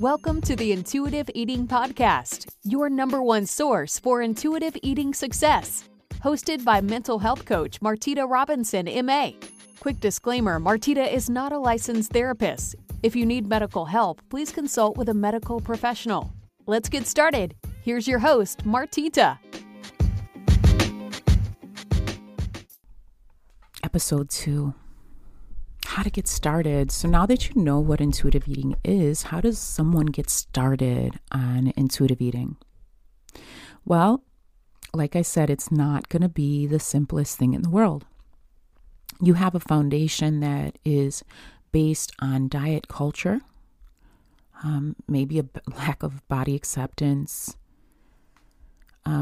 Welcome to the Intuitive Eating Podcast, your number one source for intuitive eating success. Hosted by mental health coach Martita Robinson, MA. Quick disclaimer, Martita is not a licensed therapist. If you need medical help, please consult with a medical professional. Let's get started. Here's your host, Martita. Episode 2. How to get started. So now that you know what intuitive eating is, how does someone get started on intuitive eating? Well, like I said, it's not going to be the simplest thing in the world. You have a foundation that is based on diet culture, maybe a lack of body acceptance,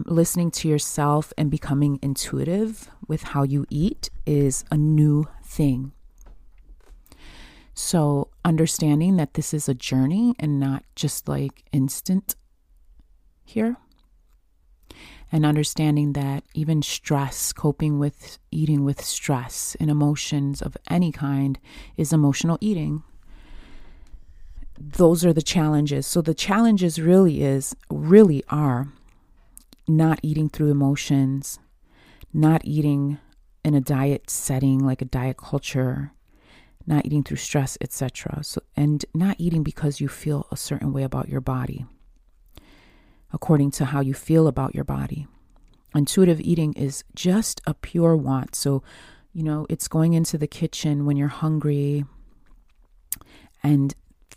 listening to yourself and becoming intuitive with how you eat is a new thing. So understanding that this is a journey and not just like instant here. And understanding that even stress, coping with eating with stress and emotions of any kind is emotional eating. Those are the challenges. So the challenges really are not eating through emotions, not eating in a diet setting like a diet culture, not eating through stress, etc. So, and not eating because you feel a certain way about your body, according to how you feel about your body. Intuitive eating is just a pure want. So, you know, it's going into the kitchen when you're hungry and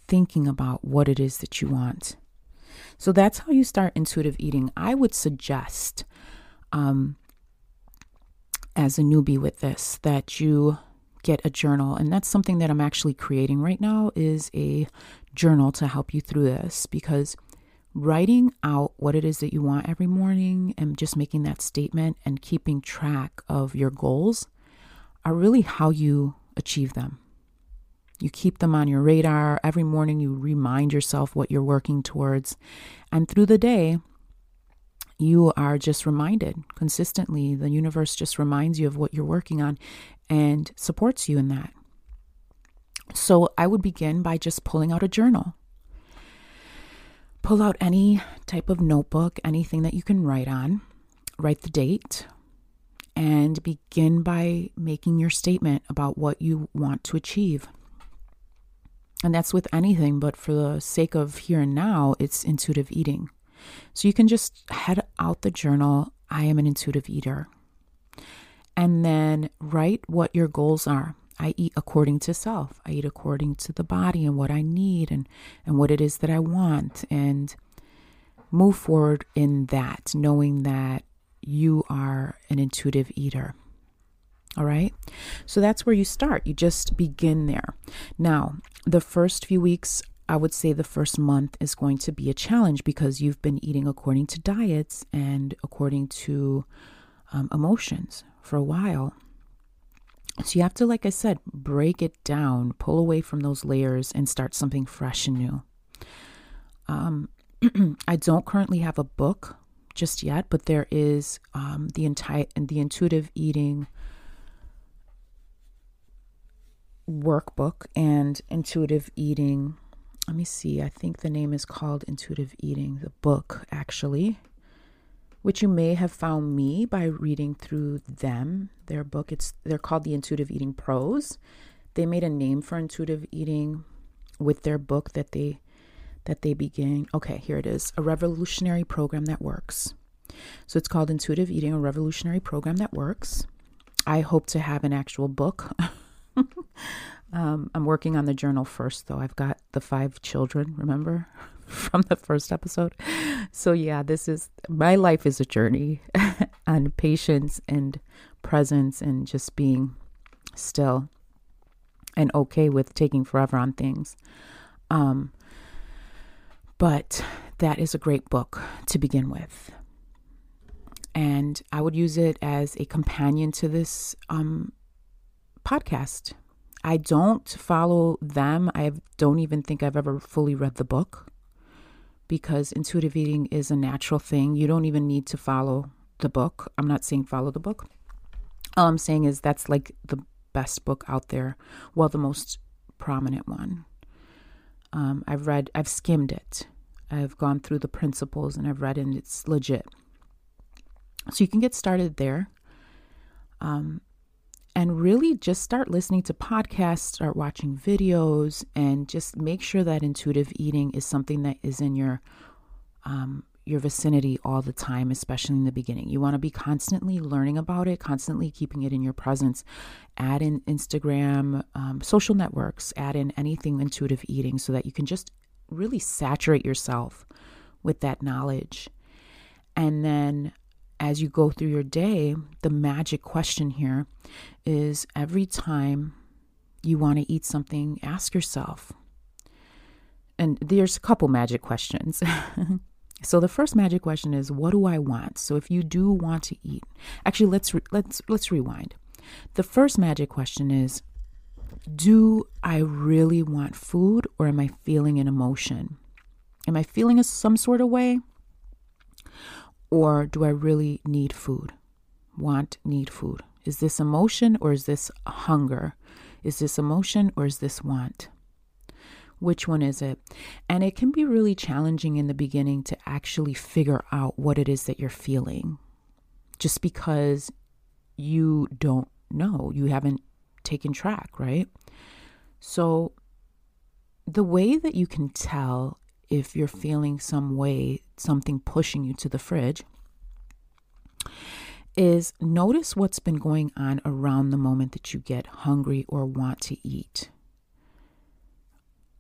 thinking about what it is that you want. So that's how you start intuitive eating. I would suggest, as a newbie with this, that you get a journal. And that's something that I'm actually creating right now, is a journal to help you through this, because writing out what it is that you want every morning and just making that statement and keeping track of your goals are really how you achieve them. You keep them on your radar. Every morning you remind yourself what you're working towards. And through the day, you are just reminded consistently. The universe just reminds you of what you're working on and supports you in that. So I would begin by just pulling out a journal. Pull out any type of notebook, anything that you can write on, write the date, and begin by making your statement about what you want to achieve. And that's with anything, but for the sake of here and now, it's intuitive eating. So you can just head out the journal, I am an intuitive eater. And then write what your goals are. I eat according to self. I eat according to the body and what I need and what it is that I want. And move forward in that, knowing that you are an intuitive eater. All right? So that's where you start. You just begin there. Now, the first few weeks, I would say the first month, is going to be a challenge because you've been eating according to diets and according to emotions for a while. So you have to, like I said, break it down, pull away from those layers and start something fresh and new. I don't currently have a book just yet, but there is the intuitive eating workbook and intuitive eating. Let me see. I think the name is called Intuitive Eating, the book, actually, which you may have found me by reading through them, their book. They're called the Intuitive Eating Pros. They made a name for intuitive eating with their book that they began. Okay, here it is. A revolutionary program that works. So it's called Intuitive Eating, a revolutionary program that works. I hope to have an actual book. I'm working on the journal first, though. I've got the 5 children, remember, from the first episode. So yeah, my life is a journey on patience and presence and just being still and okay with taking forever on things. But that is a great book to begin with. And I would use it as a companion to this podcast. I don't follow them. I don't even think I've ever fully read the book, because intuitive eating is a natural thing. You don't even need to follow the book. I'm not saying follow the book. All I'm saying is that's like the best book out there. Well, the most prominent one. I've skimmed it. I've gone through the principles and I've read it, and it's legit. So you can get started there. And really just start listening to podcasts, start watching videos, and just make sure that intuitive eating is something that is in your vicinity all the time, especially in the beginning. You want to be constantly learning about it, constantly keeping it in your presence. Add in Instagram, social networks, add in anything intuitive eating so that you can just really saturate yourself with that knowledge. And then as you go through your day, the magic question here is every time you want to eat something, ask yourself. And there's a couple magic questions. So the first magic question is, what do I want? So if you do want to eat, actually, let's rewind. The first magic question is, do I really want food, or am I feeling an emotion? Am I feeling some sort of way? Or do I really need food? Need food. Is this emotion or is this hunger? Is this emotion or is this want? Which one is it? And it can be really challenging in the beginning to actually figure out what it is that you're feeling, just because you don't know. You haven't taken track, right? So the way that you can tell if you're feeling some way, something pushing you to the fridge, is notice what's been going on around the moment that you get hungry or want to eat.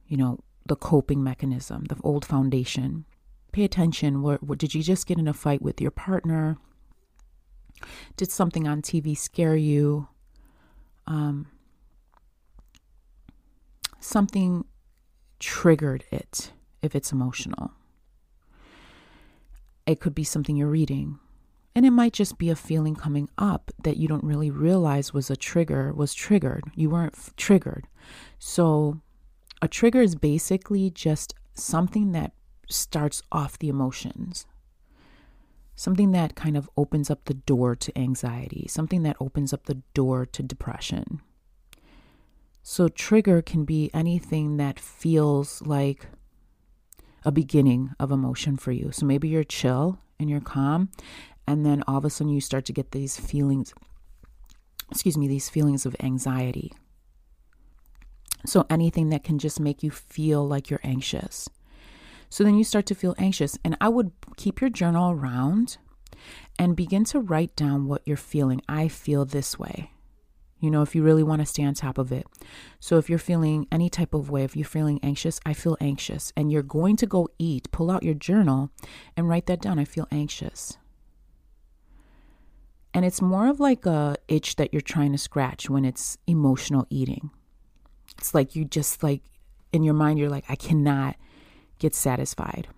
You know, the coping mechanism, the old foundation. Pay attention. What, did you just get in a fight with your partner? Did something on TV scare you? Something triggered it. If it's emotional, it could be something you're reading, and it might just be a feeling coming up that you don't really realize was triggered. You weren't triggered. So a trigger is basically just something that starts off the emotions, something that kind of opens up the door to anxiety, something that opens up the door to depression. So trigger can be anything that feels like a beginning of emotion for you. So maybe you're chill and you're calm, and then all of a sudden you start to get these feelings of anxiety. So anything that can just make you feel like you're anxious. So then you start to feel anxious, and I would keep your journal around and begin to write down what you're feeling. I feel this way. You know, if you really want to stay on top of it. So if you're feeling any type of way, if you're feeling anxious, I feel anxious, and you're going to go eat, pull out your journal and write that down. I feel anxious. And it's more of like a itch that you're trying to scratch when it's emotional eating. It's like you just like in your mind, you're like, I cannot get satisfied.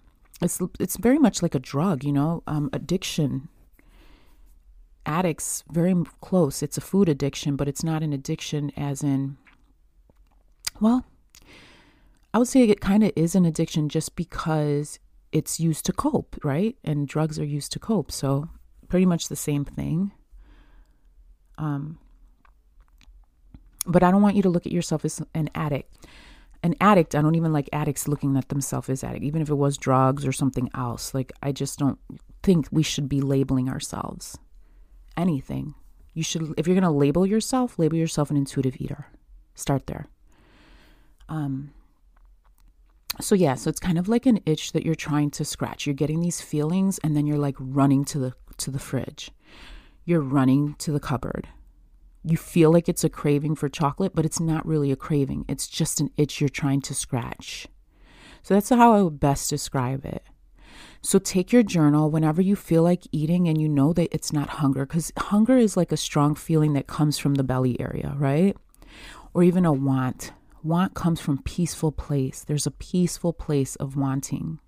It's very much like a drug, you know, addiction. Addicts, very close. It's a food addiction, but it's not an addiction as in, well, I would say it kind of is an addiction just because it's used to cope, right? And drugs are used to cope. So pretty much the same thing. But I don't want you to look at yourself as an addict. An addict, I don't even like addicts looking at themselves as addict, even if it was drugs or something else. Like, I just don't think we should be labeling ourselves. Anything. You should, if you're going to label yourself an intuitive eater. Start there. So it's kind of like an itch that you're trying to scratch. You're getting these feelings, and then you're like running to the fridge. You're running to the cupboard. You feel like it's a craving for chocolate, but it's not really a craving. It's just an itch you're trying to scratch. So that's how I would best describe it. So take your journal whenever you feel like eating and you know that it's not hunger, because hunger is like a strong feeling that comes from the belly area, right? or even a want. Want comes from peaceful place. There's a peaceful place of wanting.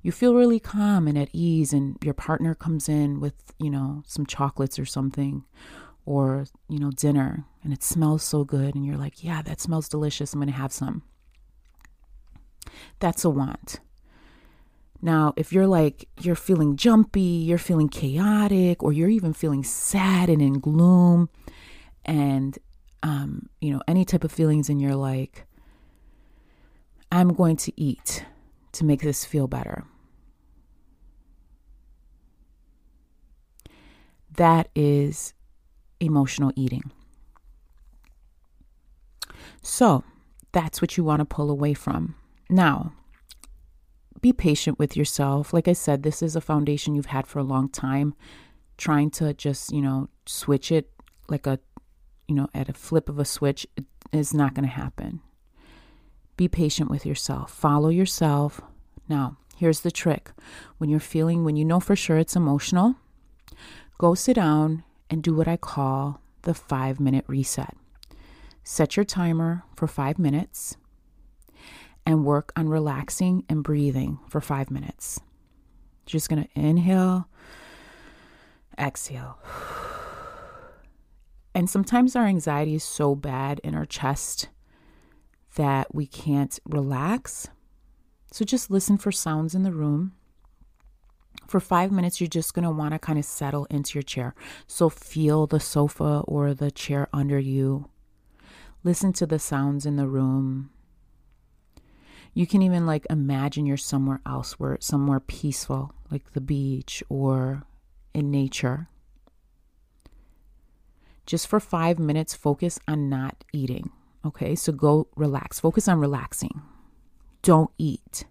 You feel really calm and at ease, and your partner comes in with, some chocolates or something, or, dinner, and it smells so good. And you're like, yeah, that smells delicious. I'm going to have some. That's a want. Now, if you're like, you're feeling jumpy, you're feeling chaotic, or you're even feeling sad and in gloom, and, any type of feelings, and you're like, I'm going to eat to make this feel better. That is emotional eating. So that's what you want to pull away from. Now, be patient with yourself. Like I said, this is a foundation you've had for a long time. Trying to just, switch it like a, at a flip of a switch is not going to happen. Be patient with yourself. Follow yourself. Now, here's the trick. When you know for sure it's emotional, go sit down and do what I call the 5-minute reset. Set your timer for 5 minutes and work on relaxing and breathing for 5 minutes. Just going to inhale, exhale. And sometimes our anxiety is so bad in our chest that we can't relax. So just listen for sounds in the room. For 5 minutes, you're just going to want to kind of settle into your chair. So feel the sofa or the chair under you. Listen to the sounds in the room. You can even imagine you're somewhere else, somewhere peaceful, like the beach or in nature. Just for 5 minutes, focus on not eating. Okay, so go relax. Focus on relaxing. Don't eat.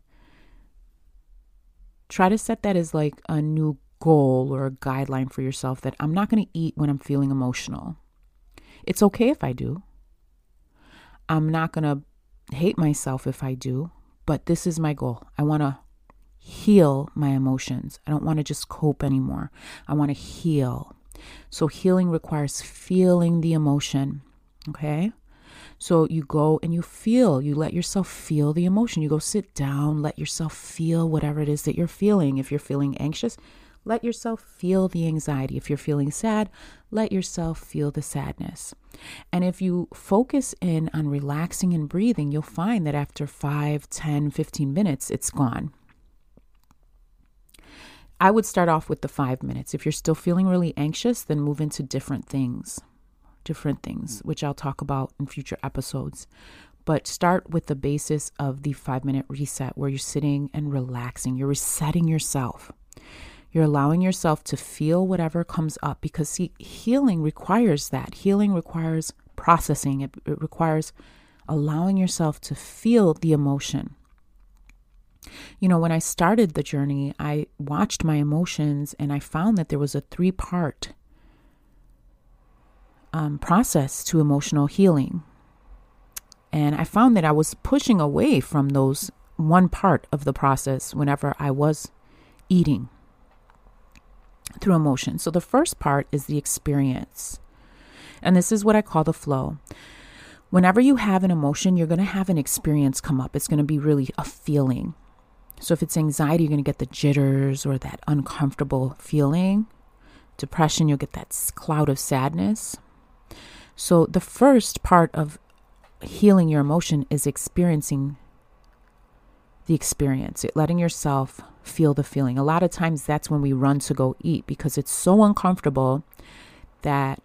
Try to set that as a new goal or a guideline for yourself that I'm not going to eat when I'm feeling emotional. It's okay if I do. I'm not going to hate myself if I do, but this is my goal. I want to heal my emotions. I don't want to just cope anymore. I want to heal. So healing requires feeling the emotion. Okay? So you go and you let yourself feel the emotion. You go sit down, let yourself feel whatever it is that you're feeling. If you're feeling anxious, let yourself feel the anxiety. If you're feeling sad, let yourself feel the sadness. And if you focus in on relaxing and breathing, you'll find that after 5, 10, 15 minutes, it's gone. I would start off with the 5 minutes. If you're still feeling really anxious, then move into different things, which I'll talk about in future episodes. But start with the basis of the 5-minute reset where you're sitting and relaxing. You're resetting yourself. You're allowing yourself to feel whatever comes up because, see, healing requires that. Healing requires processing. It requires allowing yourself to feel the emotion. When I started the journey, I watched my emotions and I found that there was a 3-part process to emotional healing. And I found that I was pushing away from those one part of the process whenever I was eating through emotion. So the first part is the experience. And this is what I call the flow. Whenever you have an emotion, you're going to have an experience come up. It's going to be really a feeling. So if it's anxiety, you're going to get the jitters or that uncomfortable feeling. Depression, you'll get that cloud of sadness. So the first part of healing your emotion is experiencing the experience, letting yourself feel the feeling. A lot of times that's when we run to go eat because it's so uncomfortable that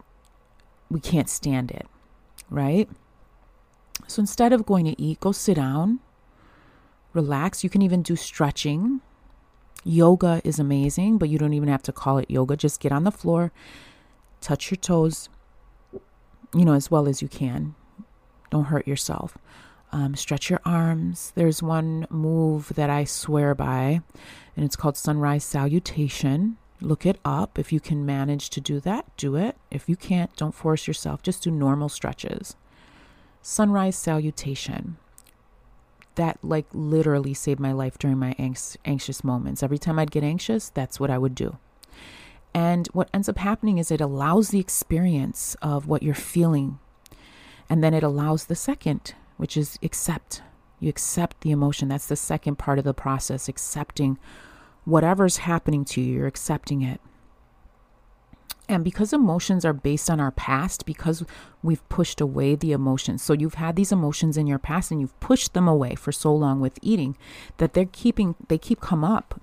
we can't stand it, right? So instead of going to eat, go sit down. Relax. You can even do stretching. Yoga is amazing, but you don't even have to call it yoga. Just get on the floor, touch your toes, as well as you can. Don't hurt yourself. Stretch your arms. There's one move that I swear by, and it's called sunrise salutation. Look it up. If you can manage to do that, do it. If you can't, don't force yourself. Just do normal stretches. Sunrise salutation. That literally saved my life during my anxious moments. Every time I'd get anxious, that's what I would do. And what ends up happening is it allows the experience of what you're feeling. And then it allows the second, which is accept. You accept the emotion. That's the second part of the process, accepting whatever's happening to you. You're accepting it. And because emotions are based on our past, because we've pushed away the emotions. So you've had these emotions in your past and you've pushed them away for so long with eating that they keep coming up.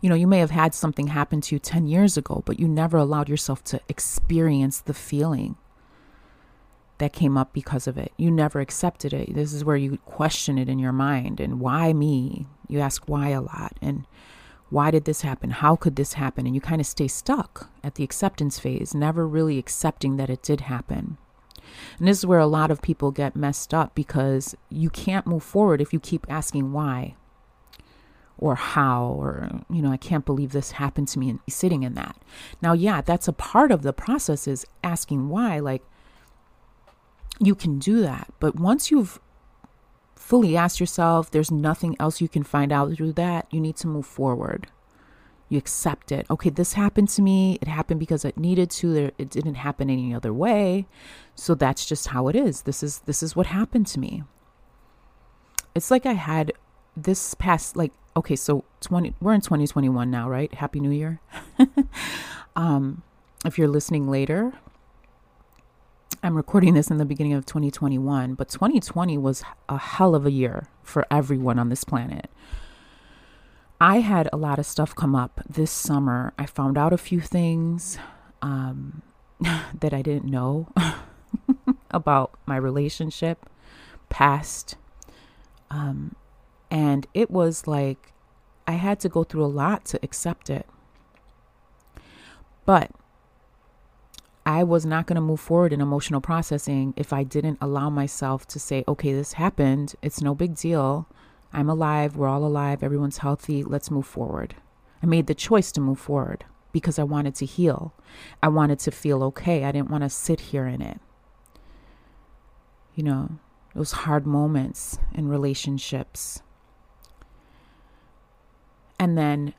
You know, you may have had something happen to you 10 years ago, but you never allowed yourself to experience the feeling that came up because of it. You never accepted it. This is where you question it in your mind. And why me? You ask why a lot. And why did this happen? How could this happen? And you kind of stay stuck at the acceptance phase, never really accepting that it did happen. And this is where a lot of people get messed up because you can't move forward if you keep asking why or how, or, you know, I can't believe this happened to me, and sitting in that. Now, yeah, that's a part of the process, is asking why. Like, you can do that. But once you've fully ask yourself, there's nothing else you can find out through that, you need to move forward. You accept it. Okay, this happened to me. It happened because it needed to. It didn't happen any other way. So that's just how it is. This is what happened to me. It's like I had this past, like, okay, so we're in 2021 now, right? Happy New Year. If you're listening later, I'm recording this in the beginning of 2021, but 2020 was a hell of a year for everyone on this planet. I had a lot of stuff come up this summer. I found out a few things that I didn't know about my relationship, past. And it was like, I had to go through a lot to accept it. But I was not going to move forward in emotional processing if I didn't allow myself to say, okay, this happened. It's no big deal. I'm alive. We're all alive. Everyone's healthy. Let's move forward. I made the choice to move forward because I wanted to heal. I wanted to feel okay. I didn't want to sit here in it. You know, those hard moments in relationships. And then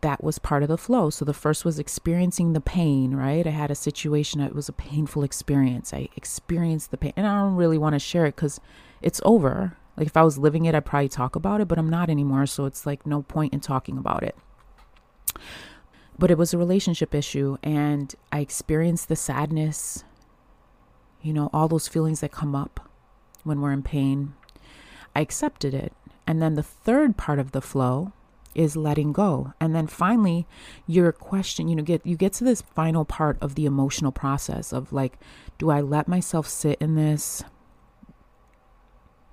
that was part of the flow. So the first was experiencing the pain, right? I had a situation. It was a painful experience. I experienced the pain, and I don't really want to share it because it's over. Like, if I was living it, I'd probably talk about it, but I'm not anymore. So it's like no point in talking about it. But it was a relationship issue, and I experienced the sadness, you know, all those feelings that come up when we're in pain. I accepted it. And then the third part of the flow is letting go. And then finally, your question, you know, you get to this final part of the emotional process of, like, do I let myself sit in this?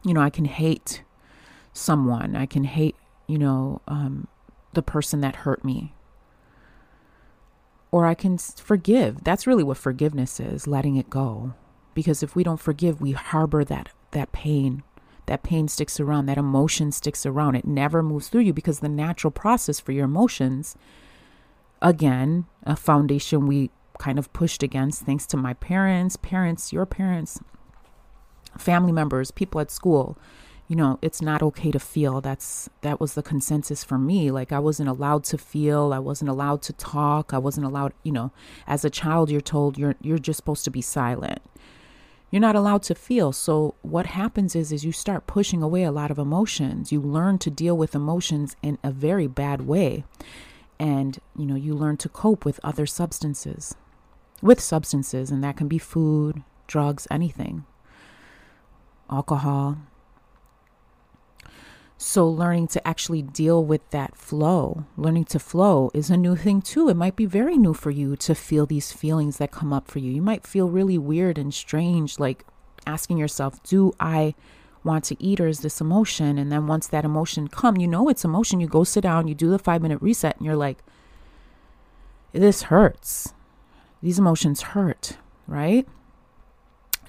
You know, I can hate someone. I can hate, you know, the person that hurt me. Or I can forgive. That's really what forgiveness is, letting it go. Because if we don't forgive, we harbor that pain. That pain sticks around, that emotion sticks around. It never moves through you because the natural process for your emotions, again, a foundation we kind of pushed against thanks to my parents, your parents, family members, people at school. You know, it's not okay to feel. That was the consensus for me. Like, I wasn't allowed to feel. I wasn't allowed to talk. I wasn't allowed, you know, as a child, you're told you're just supposed to be silent. You're not allowed to feel. So what happens is you start pushing away a lot of emotions. You learn to deal with emotions in a very bad way. And, you know, you learn to cope with other substances, and that can be food, drugs, anything, alcohol. So learning to actually deal with that flow, learning to flow is a new thing too. It might be very new for you to feel these feelings that come up for you. You might feel really weird and strange, like asking yourself, do I want to eat, or is this emotion? And then once that emotion comes, you know it's emotion. You go sit down, you do the 5-minute reset, and you're like, this hurts. These emotions hurt, right?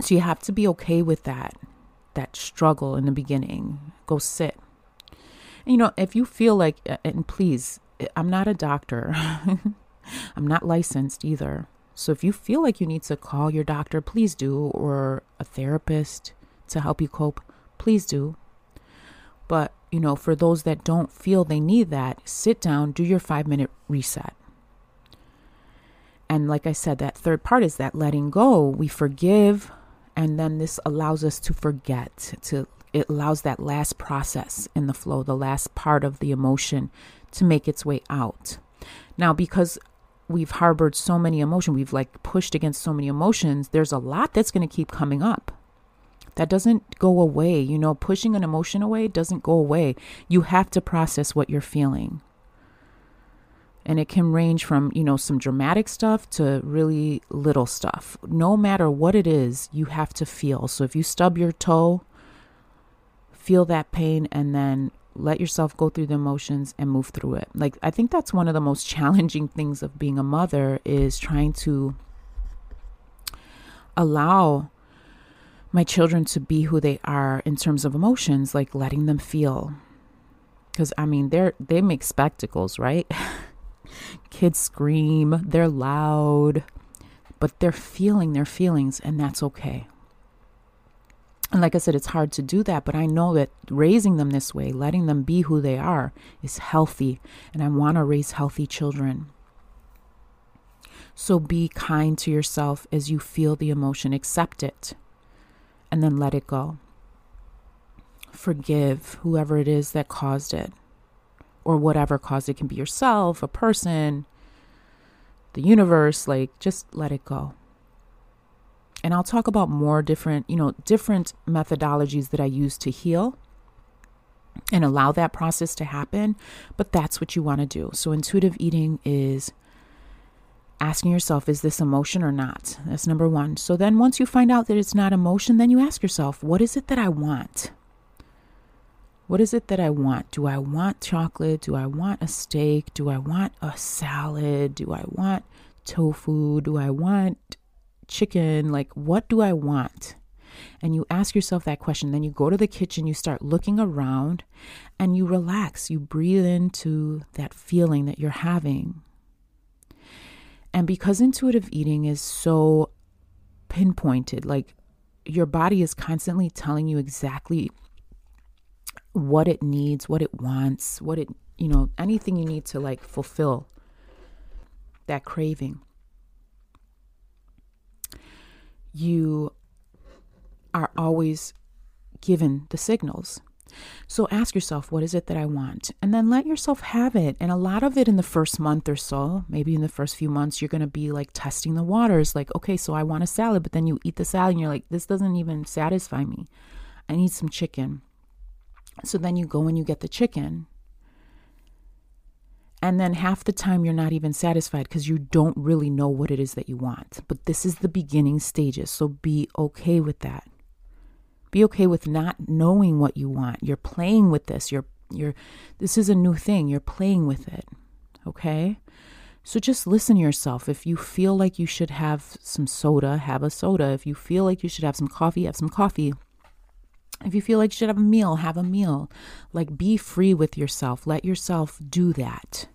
So you have to be okay with that struggle in the beginning. Go sit. You know, if you feel like, and please, I'm not a doctor. I'm not licensed either. So if you feel like you need to call your doctor, please do, or a therapist to help you cope, please do. But, you know, for those that don't feel they need that, sit down, do your 5-minute reset. And like I said, that third part is that letting go. We forgive, and then this allows us to forget. It allows that last process in the flow, the last part of the emotion to make its way out. Now, because we've harbored so many emotions, we've like pushed against so many emotions, there's a lot that's going to keep coming up. That doesn't go away. You know, pushing an emotion away doesn't go away. You have to process what you're feeling. And it can range from, you know, some dramatic stuff to really little stuff. No matter what it is, you have to feel. So if you stub your toe, feel that pain and then let yourself go through the emotions and move through it. Like, I think that's one of the most challenging things of being a mother is trying to allow my children to be who they are in terms of emotions, like letting them feel. Because, I mean, they make spectacles, right? Kids scream, they're loud, but they're feeling their feelings, and that's okay. And like I said, it's hard to do that, but I know that raising them this way, letting them be who they are, is healthy. And I want to raise healthy children. So be kind to yourself as you feel the emotion, accept it, and then let it go. Forgive whoever it is that caused it, or whatever caused it. It can be yourself, a person, the universe, like just let it go. And I'll talk about more different, you know, different methodologies that I use to heal and allow that process to happen. But that's what you want to do. So intuitive eating is asking yourself, is this emotion or not? That's number one. So then once you find out that it's not emotion, then you ask yourself, what is it that I want? What is it that I want? Do I want chocolate? Do I want a steak? Do I want a salad? Do I want tofu? Do I want chicken? Like, what do I want? And you ask yourself that question. Then you go to the kitchen, you start looking around, and you relax. You breathe into that feeling that you're having. And because intuitive eating is so pinpointed, like your body is constantly telling you exactly what it needs, what it wants, what it, you know, anything you need to like fulfill that craving. You are always given the signals. So ask yourself, what is it that I want? And then let yourself have it. And a lot of it in the first month or so, maybe in the first few months, you're going to be like testing the waters. Like, okay, so I want a salad, but then you eat the salad and you're like, this doesn't even satisfy me. I need some chicken. So then you go and you get the chicken. And then half the time you're not even satisfied because you don't really know what it is that you want. But this is the beginning stages. So be okay with that. Be okay with not knowing what you want. You're playing with this. This is a new thing. You're playing with it. Okay? So just listen to yourself. If you feel like you should have some soda, have a soda. If you feel like you should have some coffee, have some coffee. If you feel like you should have a meal, have a meal. Like, be free with yourself. Let yourself do that.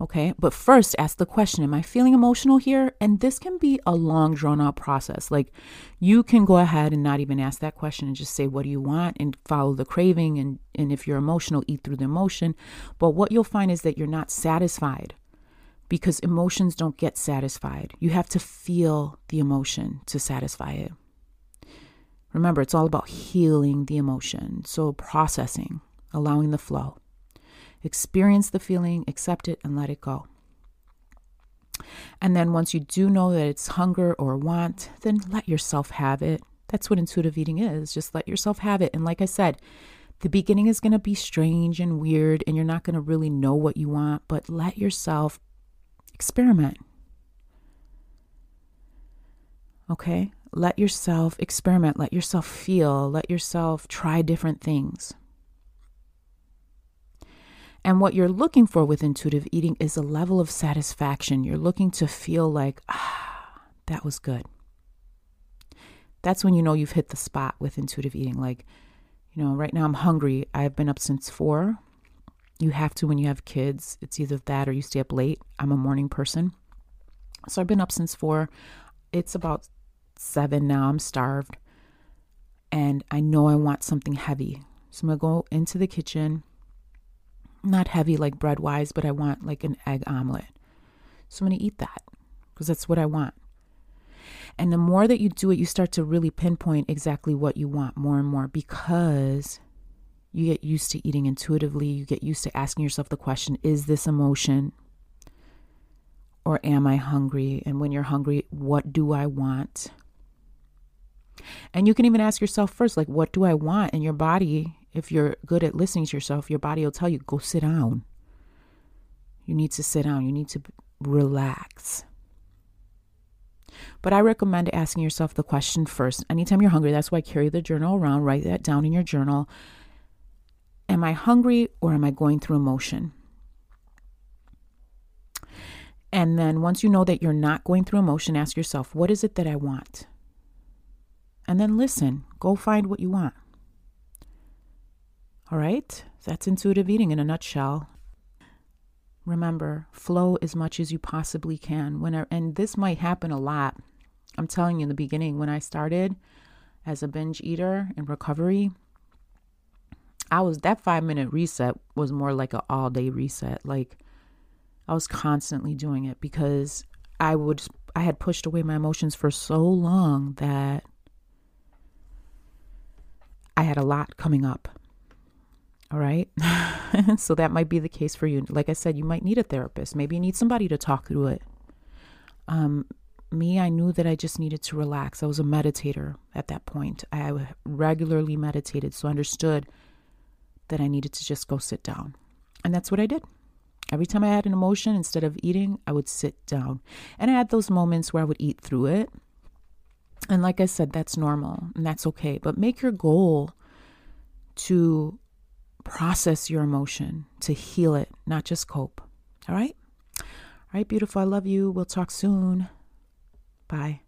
Okay? But first, ask the question, am I feeling emotional here? And this can be a long, drawn-out process. Like, you can go ahead and not even ask that question and just say, what do you want? And follow the craving. And if you're emotional, eat through the emotion. But what you'll find is that you're not satisfied because emotions don't get satisfied. You have to feel the emotion to satisfy it. Remember, it's all about healing the emotion. So processing, allowing the flow. Experience the feeling, accept it, and let it go. And then once you do know that it's hunger or want, then let yourself have it. That's what intuitive eating is. Just let yourself have it. And like I said, the beginning is going to be strange and weird, and you're not going to really know what you want, but let yourself experiment. Okay? Let yourself experiment, let yourself feel, let yourself try different things. And what you're looking for with intuitive eating is a level of satisfaction. You're looking to feel like, that was good. That's when you know you've hit the spot with intuitive eating. Like, you know, right now I'm hungry. I've been up since 4. You have to when you have kids. It's either that or you stay up late. I'm a morning person. So I've been up since 4. It's about 7 now. I'm starved and I know I want something heavy. So I'm going to go into the kitchen, not heavy like bread wise, but I want like an egg omelet. So I'm going to eat that. because that's what I want. And the more that you do it, you start to really pinpoint exactly what you want more and more, because you get used to eating intuitively. You get used to asking yourself the question, is this emotion or am I hungry? And when you're hungry, what do I want? And you can even ask yourself first, like, what do I want? And your body, if you're good at listening to yourself, your body will tell you, go sit down. You need to sit down. You need to relax. But I recommend asking yourself the question first. Anytime you're hungry, that's why I carry the journal around. Write that down in your journal. Am I hungry or am I going through emotion? And then once you know that you're not going through emotion, ask yourself, what is it that I want? And then listen, go find what you want. All right? That's intuitive eating in a nutshell. Remember, flow as much as you possibly can. And this might happen a lot. I'm telling you, in the beginning, when I started as a binge eater in recovery, that 5-minute reset was more like an all-day reset. Like, I was constantly doing it because I had pushed away my emotions for so long that I had a lot coming up. All right. So that might be the case for you. Like I said, you might need a therapist. Maybe you need somebody to talk through it. I knew that I just needed to relax. I was a meditator at that point. I regularly meditated, so I understood that I needed to just go sit down. And that's what I did. Every time I had an emotion, instead of eating, I would sit down. And I had those moments where I would eat through it. And like I said, that's normal and that's okay. But make your goal to process your emotion, to heal it, not just cope. All right? All right, beautiful. I love you. We'll talk soon. Bye.